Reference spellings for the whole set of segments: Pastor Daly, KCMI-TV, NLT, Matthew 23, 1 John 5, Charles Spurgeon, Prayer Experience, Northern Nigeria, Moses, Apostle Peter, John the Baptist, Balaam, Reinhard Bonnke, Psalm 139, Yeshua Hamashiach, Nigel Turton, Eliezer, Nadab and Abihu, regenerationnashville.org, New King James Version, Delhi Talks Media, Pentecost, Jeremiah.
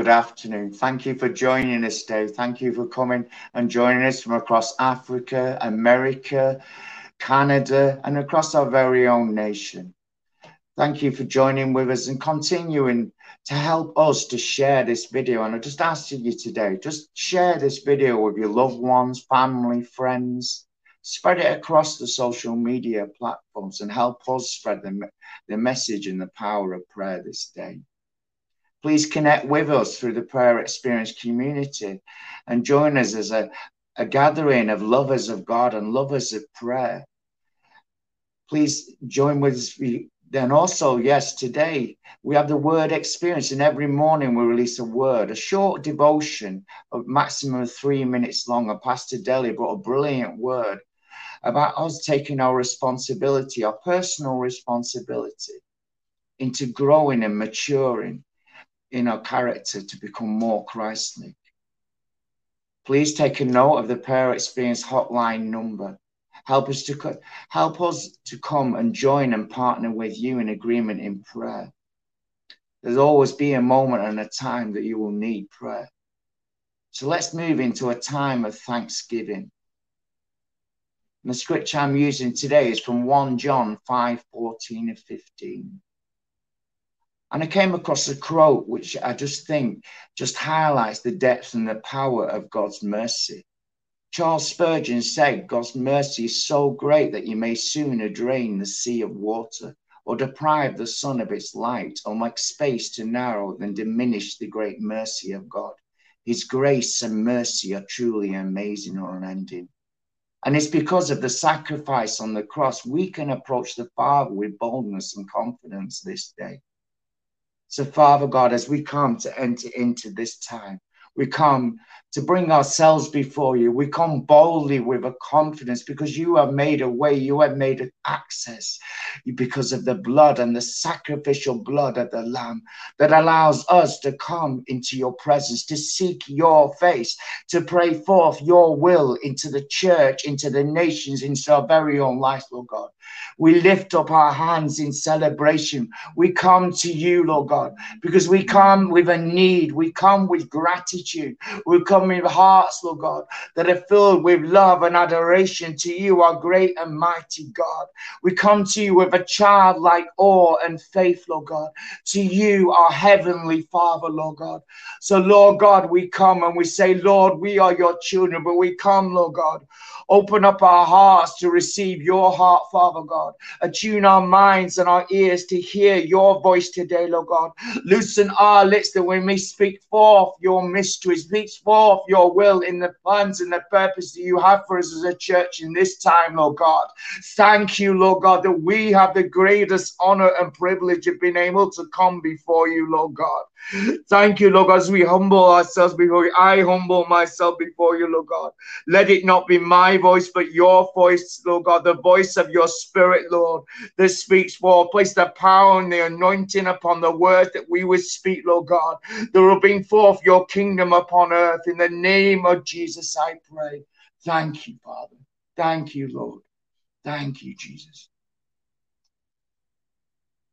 good afternoon. Thank you for joining us today. Thank you for coming and joining us from across Africa, America, Canada, and across our very own nation. Thank you for joining with us and continuing to help us to share this video. And I just ask you today, just share this video with your loved ones, family, friends. Spread it across the social media platforms and help us spread the message and the power of prayer this day. Please connect with us through the Prayer Experience community and join us as a gathering of lovers of God and lovers of prayer. Please join with us. Then also, yes, today we have the Word Experience, and every morning we release a word, a short devotion of maximum 3 minutes long. And Pastor Daly brought a brilliant word about us taking our responsibility, our personal responsibility, into growing and maturing in our character to become more Christ-like. Please take a note of the Prayer Experience hotline number. Help us to come and join and partner with you in agreement in prayer. There'll always be a moment and a time that you will need prayer. So let's move into a time of thanksgiving. And the scripture I'm using today is from 1 John 5, 14 and 15. And I came across a quote which I just think just highlights the depth and the power of God's mercy. Charles Spurgeon said, God's mercy is so great that you may sooner drain the sea of water or deprive the sun of its light or make space too narrow than diminish the great mercy of God. His grace and mercy are truly amazing or unending. And it's because of the sacrifice on the cross we can approach the Father with boldness and confidence this day. So Father God, as we come to enter into this time, we come to bring ourselves before you. We come boldly with a confidence because you have made a way. You have made access because of the blood and the sacrificial blood of the Lamb that allows us to come into your presence, to seek your face, to pray forth your will into the church, into the nations, into our very own life, Lord God. We lift up our hands in celebration. We come to you, Lord God, because we come with a need. We come with gratitude. We come with hearts, Lord God, that are filled with love and adoration to you, our great and mighty God. We come to you with a childlike awe and faith, Lord God, to you, our heavenly Father, Lord God. So, Lord God, we come and we say, Lord, we are your children, but we come, Lord God, open up our hearts to receive your heart, Father God. Attune our minds and our ears to hear your voice today, Lord God. Loosen our lips that we may speak forth your mystery. To speak forth your will in the plans and the purpose that you have for us as a church in this time, Lord God. Thank you, Lord God, that we have the greatest honor and privilege of being able to come before you, Lord God. Thank you, Lord God, as we humble ourselves before you. I humble myself before you, Lord God. Let it not be my voice, but your voice, Lord God, the voice of your spirit, Lord, that speaks forth. Place the power and the anointing upon the words that we would speak, Lord God, that will bring forth your kingdom upon earth. In the name of Jesus, I pray. Thank you, Father. Thank you, Lord. Thank you, Jesus.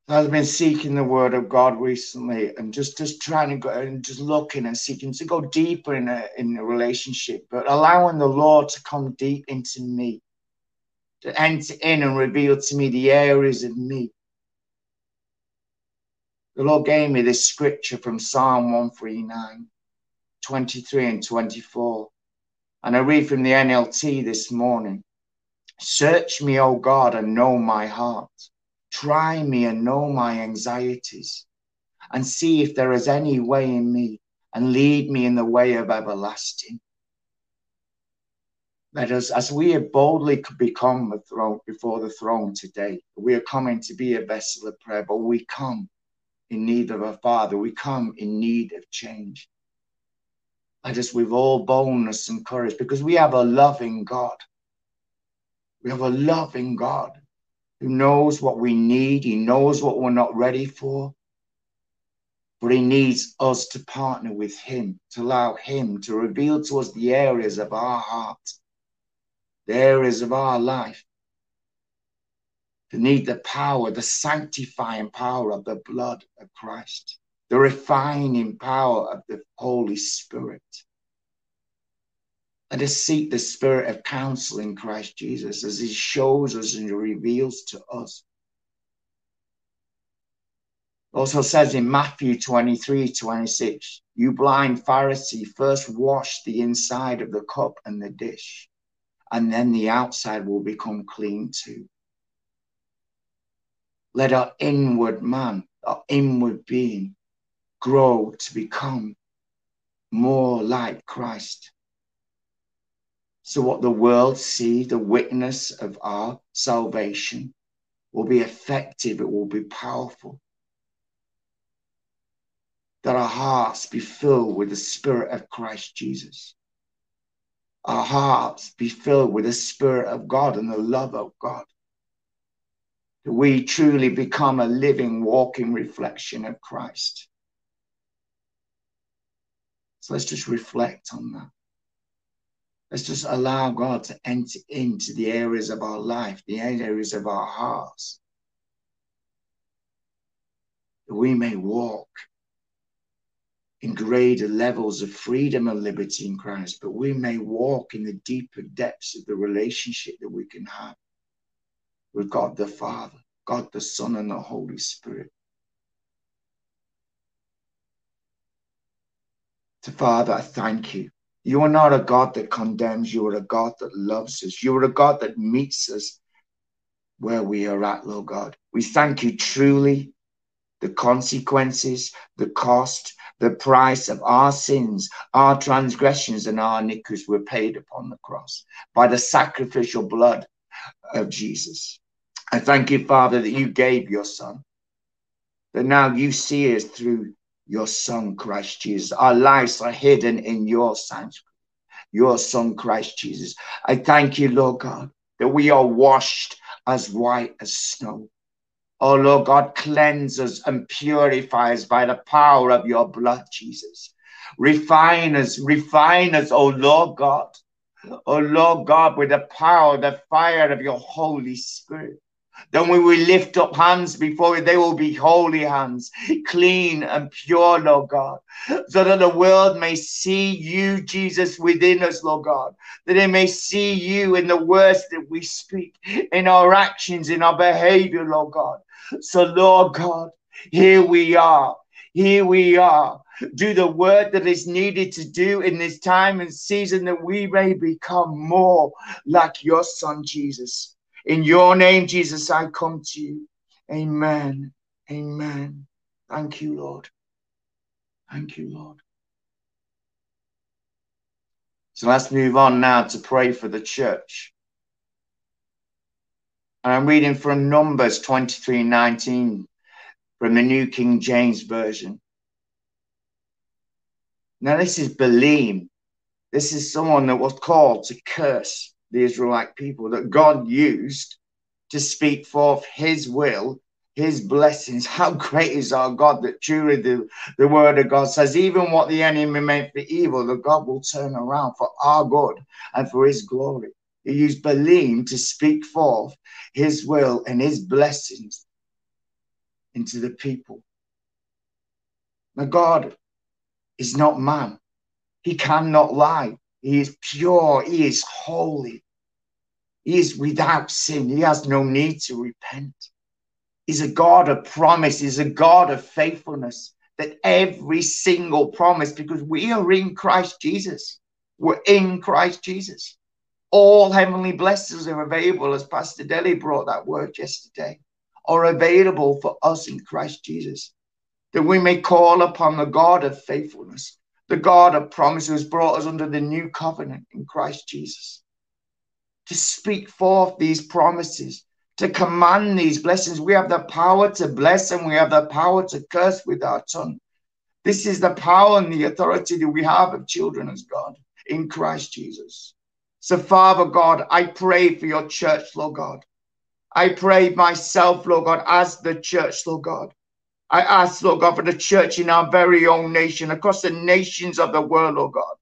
I've been seeking the word of God recently and just trying to go and just looking and seeking to go deeper in a relationship, but allowing the Lord to come deep into me, to enter in and reveal to me the areas of me. The Lord gave me this scripture from Psalm 139, 23 and 24. And I read from the NLT this morning. Search me, O God, and know my heart. Try me and know my anxieties, and see if there is any way in me, and lead me in the way of everlasting. Let us, as we have boldly become the throne, before the throne today, we are coming to be a vessel of prayer, but we come in need of a Father. We come in need of change. Let us, with all boldness and courage, because we have a loving God. We have a loving God who knows what we need. He knows what we're not ready for. But he needs us to partner with him, to allow him to reveal to us the areas of our heart, the areas of our life, to need the power, the sanctifying power of the blood of Christ the refining power of the Holy Spirit. Let us seek the spirit of counsel in Christ Jesus as he shows us and reveals to us. Also says in Matthew 23, 26, you blind Pharisee, first wash the inside of the cup and the dish, and then the outside will become clean too. Let our inward man, our inward being, grow to become more like Christ. So what the world sees, the witness of our salvation, will be effective, it will be powerful. That our hearts be filled with the Spirit of Christ Jesus. Our hearts be filled with the Spirit of God and the love of God. That we truly become a living, walking reflection of Christ. So let's just reflect on that. Let's just allow God to enter into the areas of our life, the areas of our hearts, that we may walk in greater levels of freedom and liberty in Christ, but we may walk in the deeper depths of the relationship that we can have with God the Father, God the Son, and the Holy Spirit. So, Father, I thank you. You are not a God that condemns. You are a God that loves us. You are a God that meets us where we are at, Lord God. We thank you truly. The consequences, the cost, the price of our sins, our transgressions and our iniquities were paid upon the cross by the sacrificial blood of Jesus. I thank you, Father, that you gave your Son, that now you see us through your Son, Christ Jesus. Our lives are hidden in your sanctuary, your Son, Christ Jesus. I thank you, Lord God, that we are washed as white as snow. Oh, Lord God, cleanse us and purify us by the power of your blood, Jesus. Refine us, oh, Lord God. Oh, Lord God, with the power, the fire of your Holy Spirit. Then we will lift up hands before you. They will be holy hands, clean and pure, Lord God, so that the world may see you, Jesus, within us, Lord God, that they may see you in the words that we speak, in our actions, in our behavior, Lord God. So, Lord God, here we are. Here we are. Do the work that is needed to do in this time and season that we may become more like your Son, Jesus. In your name, Jesus, I come to you. Amen. Amen. Thank you, Lord. Thank you, Lord. So let's move on now to pray for the church. And I'm reading from Numbers 23:19 from the New King James Version. Now, this is Balaam. This is someone that was called to curse the Israelite people, that God used to speak forth his will, his blessings. How great is our God, that truly the word of God says, even what the enemy meant for evil, that God will turn around for our good and for his glory. He used Balaam to speak forth his will and his blessings into the people. Now, God is not man. He cannot lie. He is pure. He is holy. He is without sin. He has no need to repent. He's a God of promise. He's a God of faithfulness. That every single promise, because we are in Christ Jesus. We're in Christ Jesus. All heavenly blessings are available, as Pastor Daly brought that word yesterday, are available for us in Christ Jesus. That we may call upon the God of faithfulness. The God of promise who has brought us under the new covenant in Christ Jesus. To speak forth these promises, to command these blessings. We have the power to bless and we have the power to curse with our tongue. This is the power and the authority that we have of children as God in Christ Jesus. So, Father God, I pray for your church, Lord God. I pray myself, Lord God, as the church, Lord God. I ask, Lord God, for the church in our very own nation, across the nations of the world, Lord God.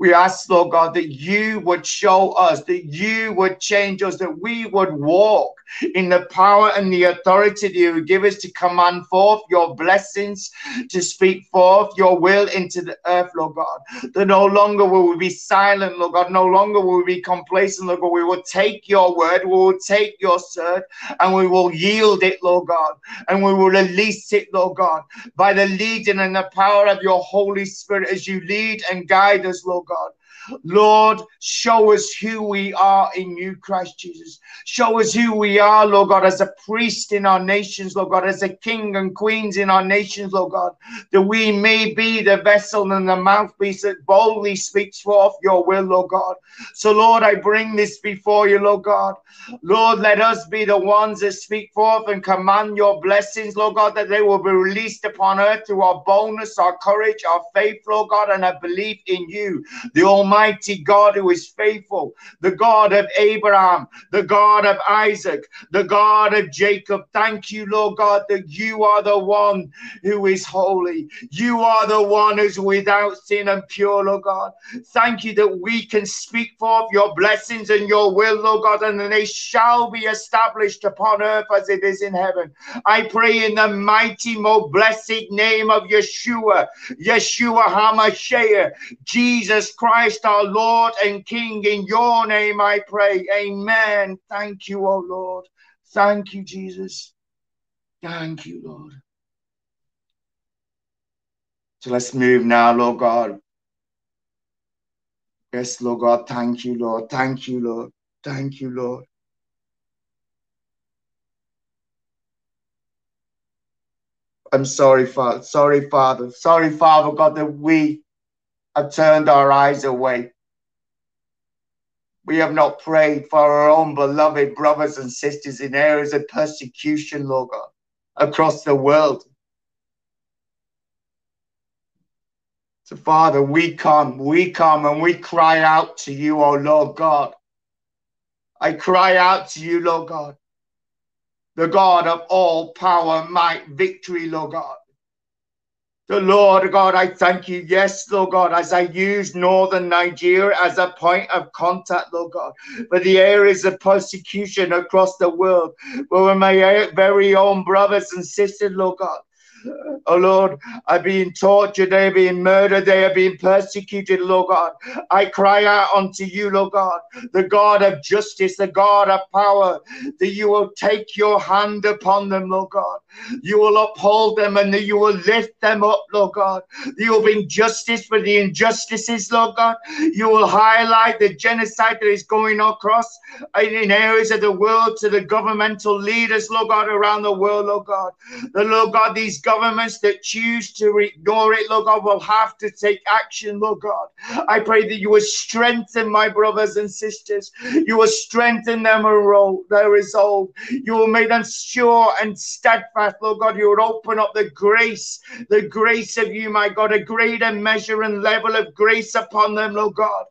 We ask, Lord God, that you would show us, that you would change us, that we would walk in the power and the authority that you give us to command forth your blessings, to speak forth your will into the earth, Lord God. That no longer will we be silent, Lord God. No longer will we be complacent, Lord God. We will take your word, we will take your serve, and we will yield it, Lord God. And we will release it, Lord God, by the leading and the power of your Holy Spirit as you lead and guide us, Lord God. Lord, show us who we are in you, Christ Jesus. Show us who we are, Lord God, as a priest in our nations, Lord God, as a king and queens in our nations, Lord God, that we may be the vessel and the mouthpiece that boldly speaks forth your will, Lord God. So, Lord, I bring this before you, Lord God. Lord, let us be the ones that speak forth and command your blessings, Lord God, that they will be released upon earth through our boldness, our courage, our faith, Lord God, and our belief in you, the Almighty God who is faithful, the God of Abraham, the God of Isaac, the God of Jacob. Thank you, Lord God, that you are the one who is holy. You are the one who's without sin and pure, Lord God. Thank you that we can speak forth your blessings and your will, Lord God, and they shall be established upon earth as it is in heaven. I pray in the mighty, most blessed name of Yeshua, Yeshua Hamashiach, Jesus Christ, our Lord and King, in your name I pray. Amen. Thank you, O Lord. Thank you, Jesus. Thank you, Lord. So let's move now, Lord God. Yes, Lord God. Thank you, Lord. Thank you, Lord. Thank you, Lord. I'm sorry, Father. Sorry, Father. Sorry, Father God, that we have turned our eyes away. We have not prayed for our own beloved brothers and sisters in areas of persecution, Lord God, across the world. So, Father, we come and we cry out to you, O Lord God. I cry out to you, Lord God, the God of all power, might, victory, Lord God. The Lord God, I thank you, yes, Lord God, as I use Northern Nigeria as a point of contact, Lord God, for the areas of persecution across the world, where my very own brothers and sisters, Lord God, oh Lord, I've been tortured, they've been murdered, they have been persecuted, Lord God. I cry out unto you, Lord God, the God of justice, the God of power, that you will take your hand upon them, Lord God. You will uphold them and that you will lift them up, Lord God. You will bring justice for the injustices, Lord God. You will highlight the genocide that is going across in areas of the world to the governmental leaders, Lord God, around the world, Lord God. The Lord God, these governments that choose to ignore it, Lord God, will have to take action, Lord God. I pray that you will strengthen my brothers and sisters. You will strengthen them and their resolve. You will make them sure and steadfast, Lord God. You will open up the grace of you, my God, a greater measure and level of grace upon them, Lord God,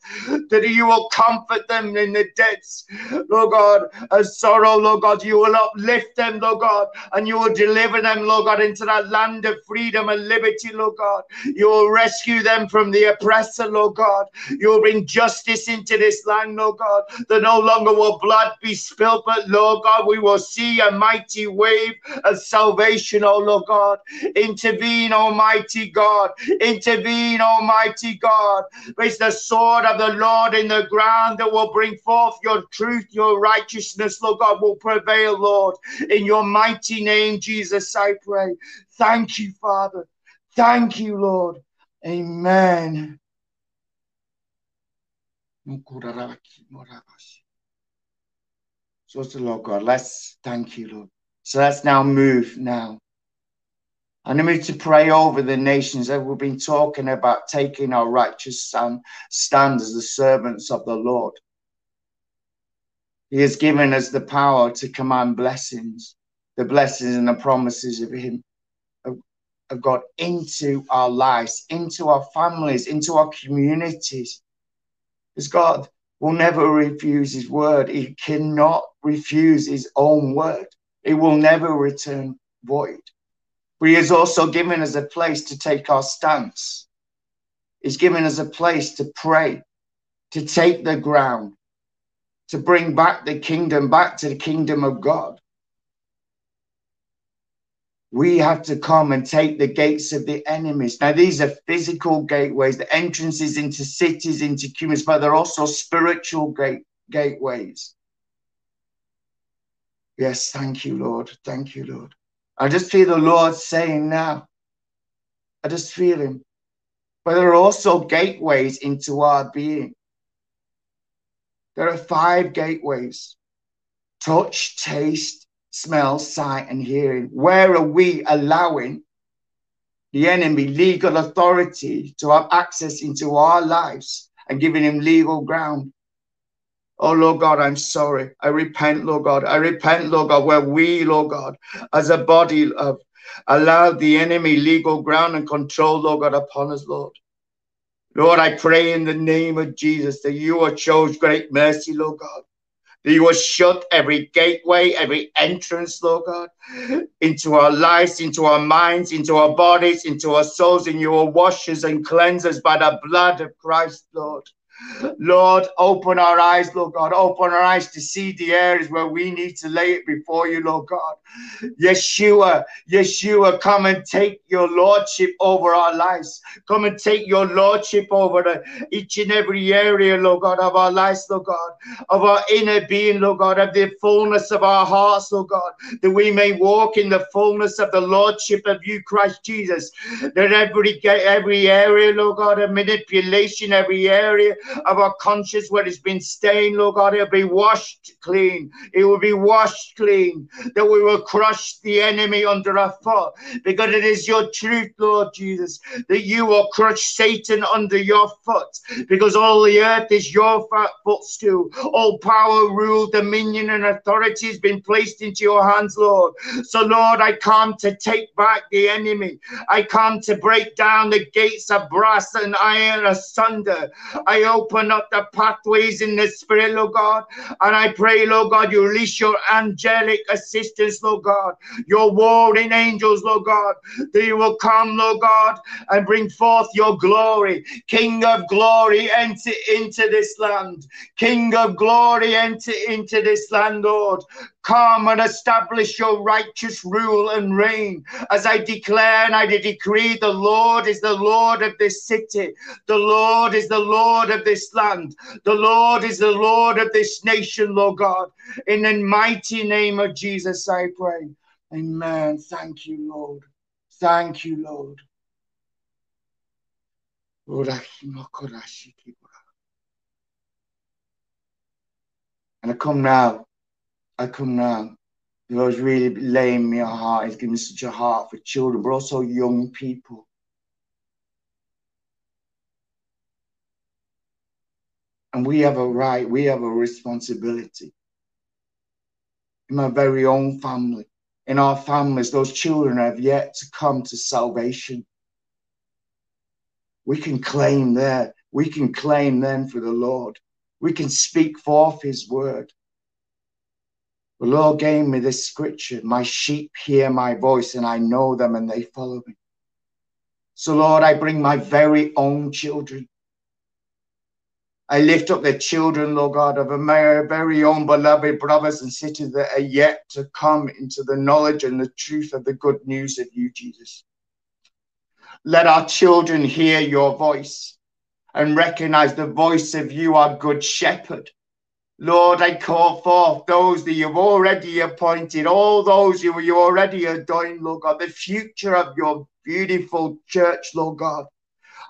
that you will comfort them in the depths, Lord God, of sorrow, Lord God. You will uplift them, Lord God, and you will deliver them, Lord God, into that land of freedom and liberty, Lord God. You will rescue them from the oppressor, Lord God. You will bring justice into this land, Lord God, that no longer will blood be spilled, but Lord God, we will see a mighty wave of salvation, oh Lord God. Intervene, Almighty God. Intervene, Almighty God. It's the sword of the Lord in the ground that will bring forth your truth, your righteousness, Lord God, will prevail, Lord. In your mighty name, Jesus, I pray. Thank you, Father. Thank you, Lord. Amen. So it's the Lord God. Let's thank you, Lord. So let's now move now. And I need to pray over the nations that we've been talking about, taking our righteous stand as the servants of the Lord. He has given us the power to command blessings, the blessings and the promises of him, of God, into our lives, into our families, into our communities. Because God will never refuse his word. He cannot refuse his own word. It will never return void. But he has also given us a place to take our stance. He's given us a place to pray, to take the ground, to bring back to the kingdom of God. We have to come and take the gates of the enemies. Now, these are physical gateways, the entrances into cities, into communities, but they're also spiritual gateways. Yes, thank you, Lord. Thank you, Lord. I just feel the Lord saying now. I just feel him. But there are also gateways into our being. There are 5 gateways. Touch, taste, smell, sight, and hearing. Where are we allowing the enemy legal authority to have access into our lives and giving him legal ground? Oh, Lord God, I'm sorry. I repent, Lord God. I repent, Lord God, where we, Lord God, as a body of allowed the enemy legal ground and control, Lord God, upon us, Lord. Lord, I pray in the name of Jesus that you will show great mercy, Lord God. That you will shut every gateway, every entrance, Lord God, into our lives, into our minds, into our bodies, into our souls, and you will wash us and cleanse us by the blood of Christ, Lord. Lord, open our eyes, Lord God. Open our eyes to see the areas where we need to lay it before you, Lord God. Yeshua, come and take your lordship over our lives. Come and take your lordship over each and every area, Lord God, of our lives, Lord God, of our inner being, Lord God, of the fullness of our hearts, Lord God, that we may walk in the fullness of the lordship of you, Christ Jesus. That every area, Lord God, of manipulation, every area of our conscience where it's been stained, Lord God, it'll be washed clean. It will be washed clean. That we will crush the enemy under our foot, because it is your truth, Lord Jesus, that you will crush Satan under your foot, because all the earth is your footstool. All power, rule, dominion, and authority has been placed into your hands, Lord. So, Lord, I come to take back the enemy. I come to break down the gates of brass and iron asunder. I open up the pathways in the spirit, Lord God, and I pray, Lord God, you release your angelic assistance, Lord God, your warring angels, Lord God, that you will come, Lord God, and bring forth your glory. King of glory, enter into this land. King of glory, enter into this land, Lord. Come and establish your righteous rule and reign. As I declare and I decree, the Lord is the Lord of this city. The Lord is the Lord of this land. The Lord is the Lord of this nation, Lord God. In the mighty name of Jesus, I pray. Amen. Thank you, Lord. Thank you, Lord. And I come now. The Lord's really laying me a heart. He's given me such a heart for children, but also young people. And we have a right, we have a responsibility. In my very own family, in our families, those children have yet to come to salvation. We can claim them for the Lord. We can speak forth his word. The Lord gave me this scripture, my sheep hear my voice and I know them and they follow me. So, Lord, I bring my very own children. I lift up the children, Lord God, of my very own beloved brothers and sisters that are yet to come into the knowledge and the truth of the good news of you, Jesus. Let our children hear your voice and recognize the voice of you, our good shepherd. Lord, I call forth those that you've already appointed, all those you are already adorned, Lord God, the future of your beautiful church, Lord God.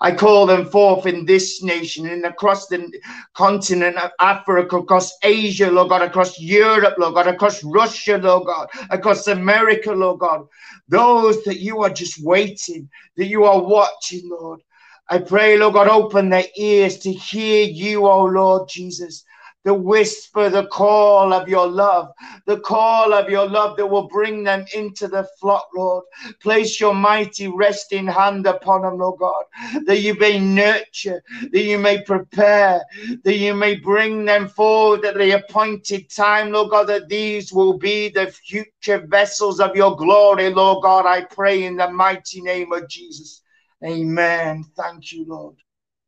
I call them forth in this nation and across the continent of Africa, across Asia, Lord God, across Europe, Lord God, across Russia, Lord God, across America, Lord God. Those that you are just waiting, that you are watching, Lord. I pray, Lord God, open their ears to hear you, O Lord Jesus. The whisper, the call of your love, the call of your love that will bring them into the flock, Lord. Place your mighty resting hand upon them, Lord God, that you may nurture, that you may prepare, that you may bring them forward at the appointed time, Lord God, that these will be the future vessels of your glory, Lord God. I pray in the mighty name of Jesus. Amen. Thank you, Lord.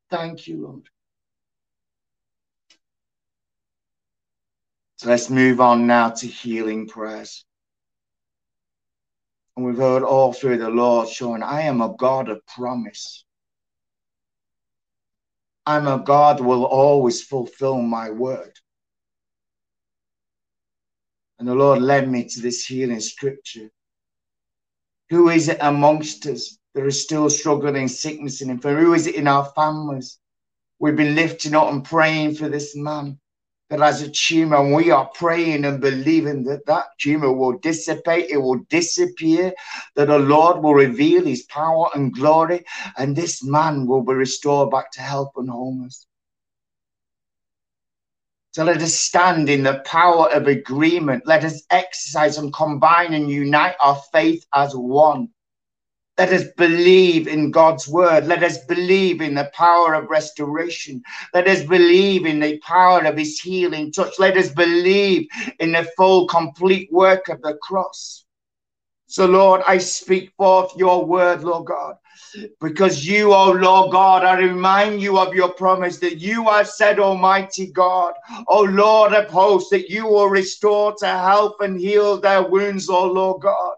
Thank you, Lord. So let's move on now to healing prayers. And we've heard all through the Lord showing, I am a God of promise. I'm a God who will always fulfill my word. And the Lord led me to this healing scripture. Who is it amongst us that is still struggling in sickness and infirmity? Who is it in our families? We've been lifting up and praying for this man that has a tumor, and we are praying and believing that that tumor will dissipate, it will disappear, that the Lord will reveal his power and glory, and this man will be restored back to health and wholeness. So let us stand in the power of agreement. Let us exercise and combine and unite our faith as one. Let us believe in God's word. Let us believe in the power of restoration. Let us believe in the power of his healing touch. Let us believe in the full, complete work of the cross. So, Lord, I speak forth your word, Lord God, because you, O Lord God, I remind you of your promise that you have said, Almighty God, O Lord of hosts, that you will restore to health and heal their wounds, O Lord God.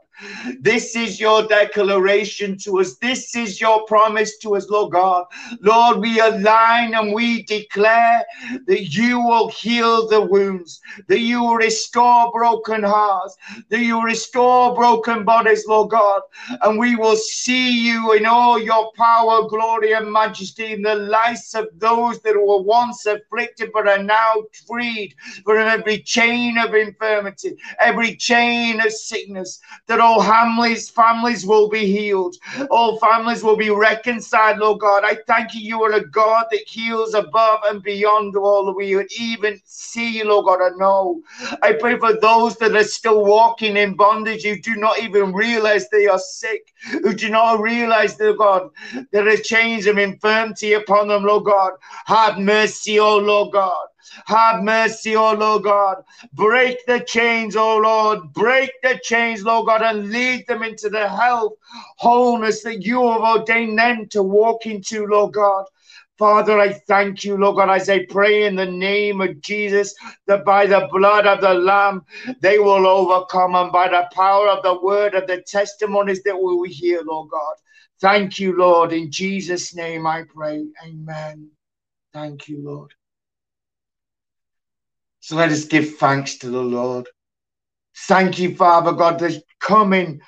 This is your declaration to us. This is your promise to us, Lord God. Lord, we align and we declare that you will heal the wounds, that you will restore broken hearts, that you will restore broken bodies, Lord God. And we will see you in all your power, glory, and majesty in the lives of those that were once afflicted but are now freed from every chain of infirmity, every chain of sickness, that all families will be healed. All families will be reconciled, Lord God. I thank you. You are a God that heals above and beyond all that we would even see, Lord God, or know. I pray for those that are still walking in bondage, who do not even realize they are sick, who do not realize, Lord God, there is chains of infirmity upon them, Lord God. Have mercy, O Lord God. Have mercy, O Lord God. Break the chains, O Lord. Break the chains, Lord God, and lead them into the health, wholeness that you have ordained them to walk into, Lord God. Father, I thank you, Lord God, as I pray in the name of Jesus, that by the blood of the Lamb, they will overcome, and by the power of the word of the testimonies that we will hear, Lord God. Thank you, Lord. In Jesus' name I pray. Amen. Thank you, Lord. So let us give thanks to the Lord. Thank you, Father God, for coming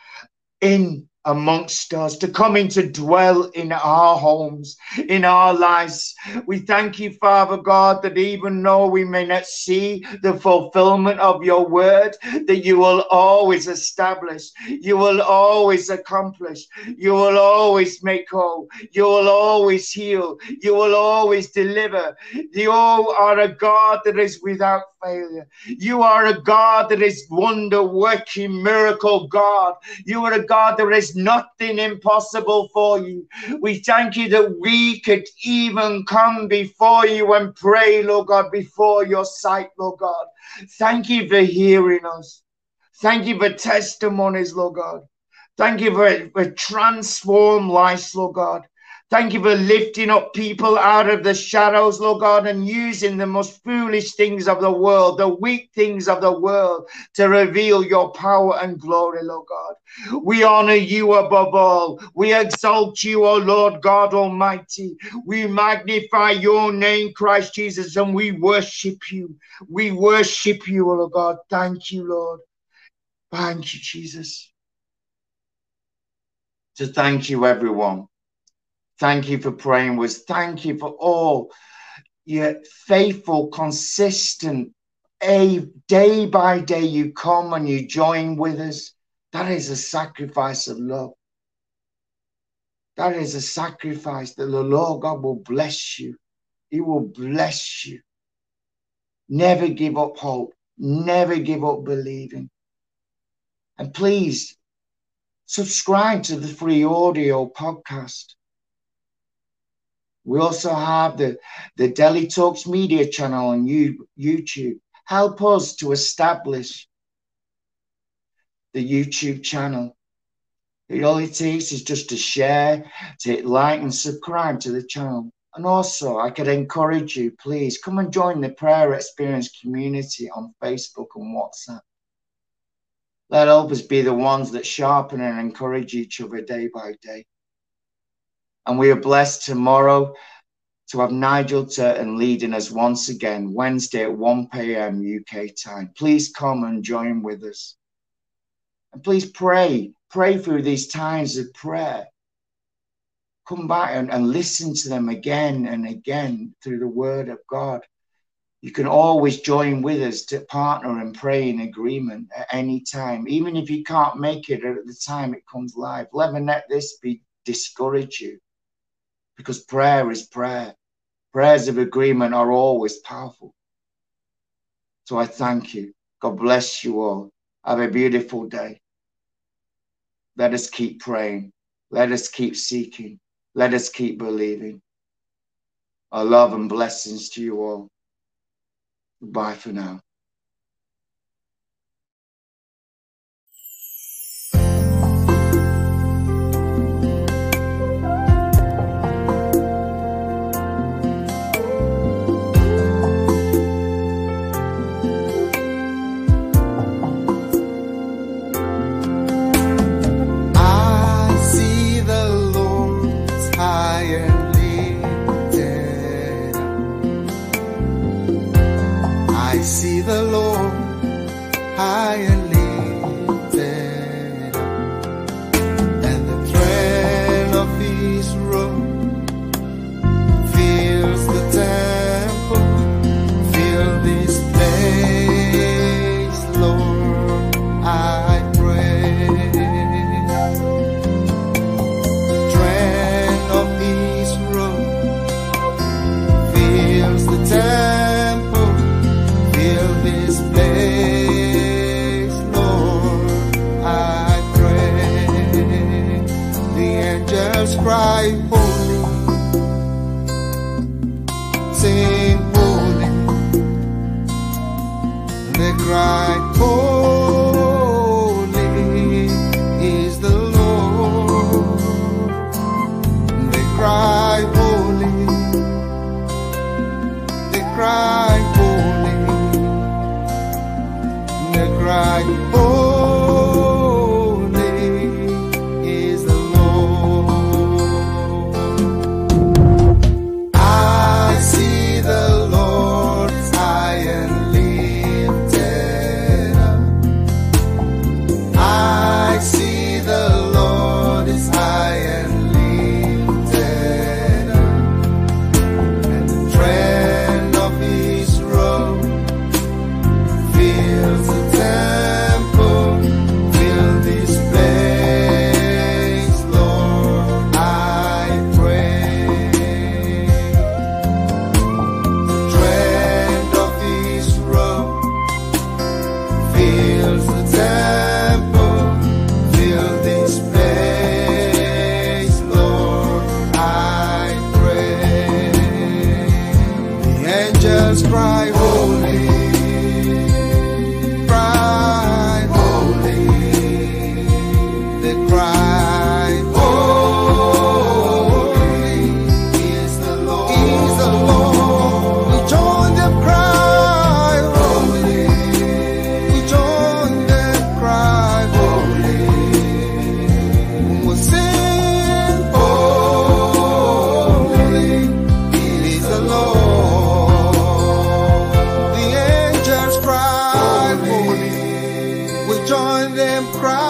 in amongst us, to come in to dwell in our homes, in our lives. We thank you, Father God, that even though we may not see the fulfillment of your word, that you will always establish, you will always accomplish, you will always make whole, you will always heal, you will always deliver. You are a God that is without failure. You are a God that is wonder-working, miracle God. You are a God that is nothing impossible for you. We thank you that we could even come before you and pray, Lord God, before your sight, Lord God. Thank you for hearing us. Thank you for testimonies, Lord God. Thank you for transformed lives, Lord God. Thank you for lifting up people out of the shadows, Lord God, and using the most foolish things of the world, the weak things of the world, to reveal your power and glory, Lord God. We honor you above all. We exalt you, O Lord God Almighty. We magnify your name, Christ Jesus, and we worship you. We worship you, O Lord God. Thank you, Lord. Thank you, Jesus. So thank you, everyone. Thank you for praying with us. Thank you for all your faithful, consistent, day by day you come and you join with us. That is a sacrifice of love. That is a sacrifice that the Lord God will bless you. He will bless you. Never give up hope. Never give up believing. And please, subscribe to the free audio podcast. We also have the Delhi Talks Media channel on YouTube. Help us to establish the YouTube channel. All it takes is just to share, to hit like and subscribe to the channel. And also, I could encourage you, please, come and join the Prayer Experience community on Facebook and WhatsApp. Let others be the ones that sharpen and encourage each other day by day. And we are blessed tomorrow to have Nigel Turton leading us once again, Wednesday at 1 p.m. UK time. Please come and join with us. And please pray. Pray through these times of prayer. Come back and listen to them again and again through the word of God. You can always join with us to partner and pray in agreement at any time. Even if you can't make it at the time it comes live, never let this discourage you. Because prayer is prayer. Prayers of agreement are always powerful. So I thank you. God bless you all. Have a beautiful day. Let us keep praying. Let us keep seeking. Let us keep believing. Our love and blessings to you all. Bye for now. See the Lord high and lifted up, and the train of His robe fills the temple. Fill this place, Lord, I pray. The train of His robe fills the temple. This place, Lord, I pray. The angels cry, holy, sing holy. They cry, holy is the Lord. They cry, holy. They cry. Cry, holy is the Lord. I see the Lord high and lifted up. I see the Lord is high and lifted up, and the train of His robe fills the temple, fill this place, Lord, I pray. The trend of His robe fills the temple, fill this place, Lord, I pray. The angels cry, holy. Join them, cry.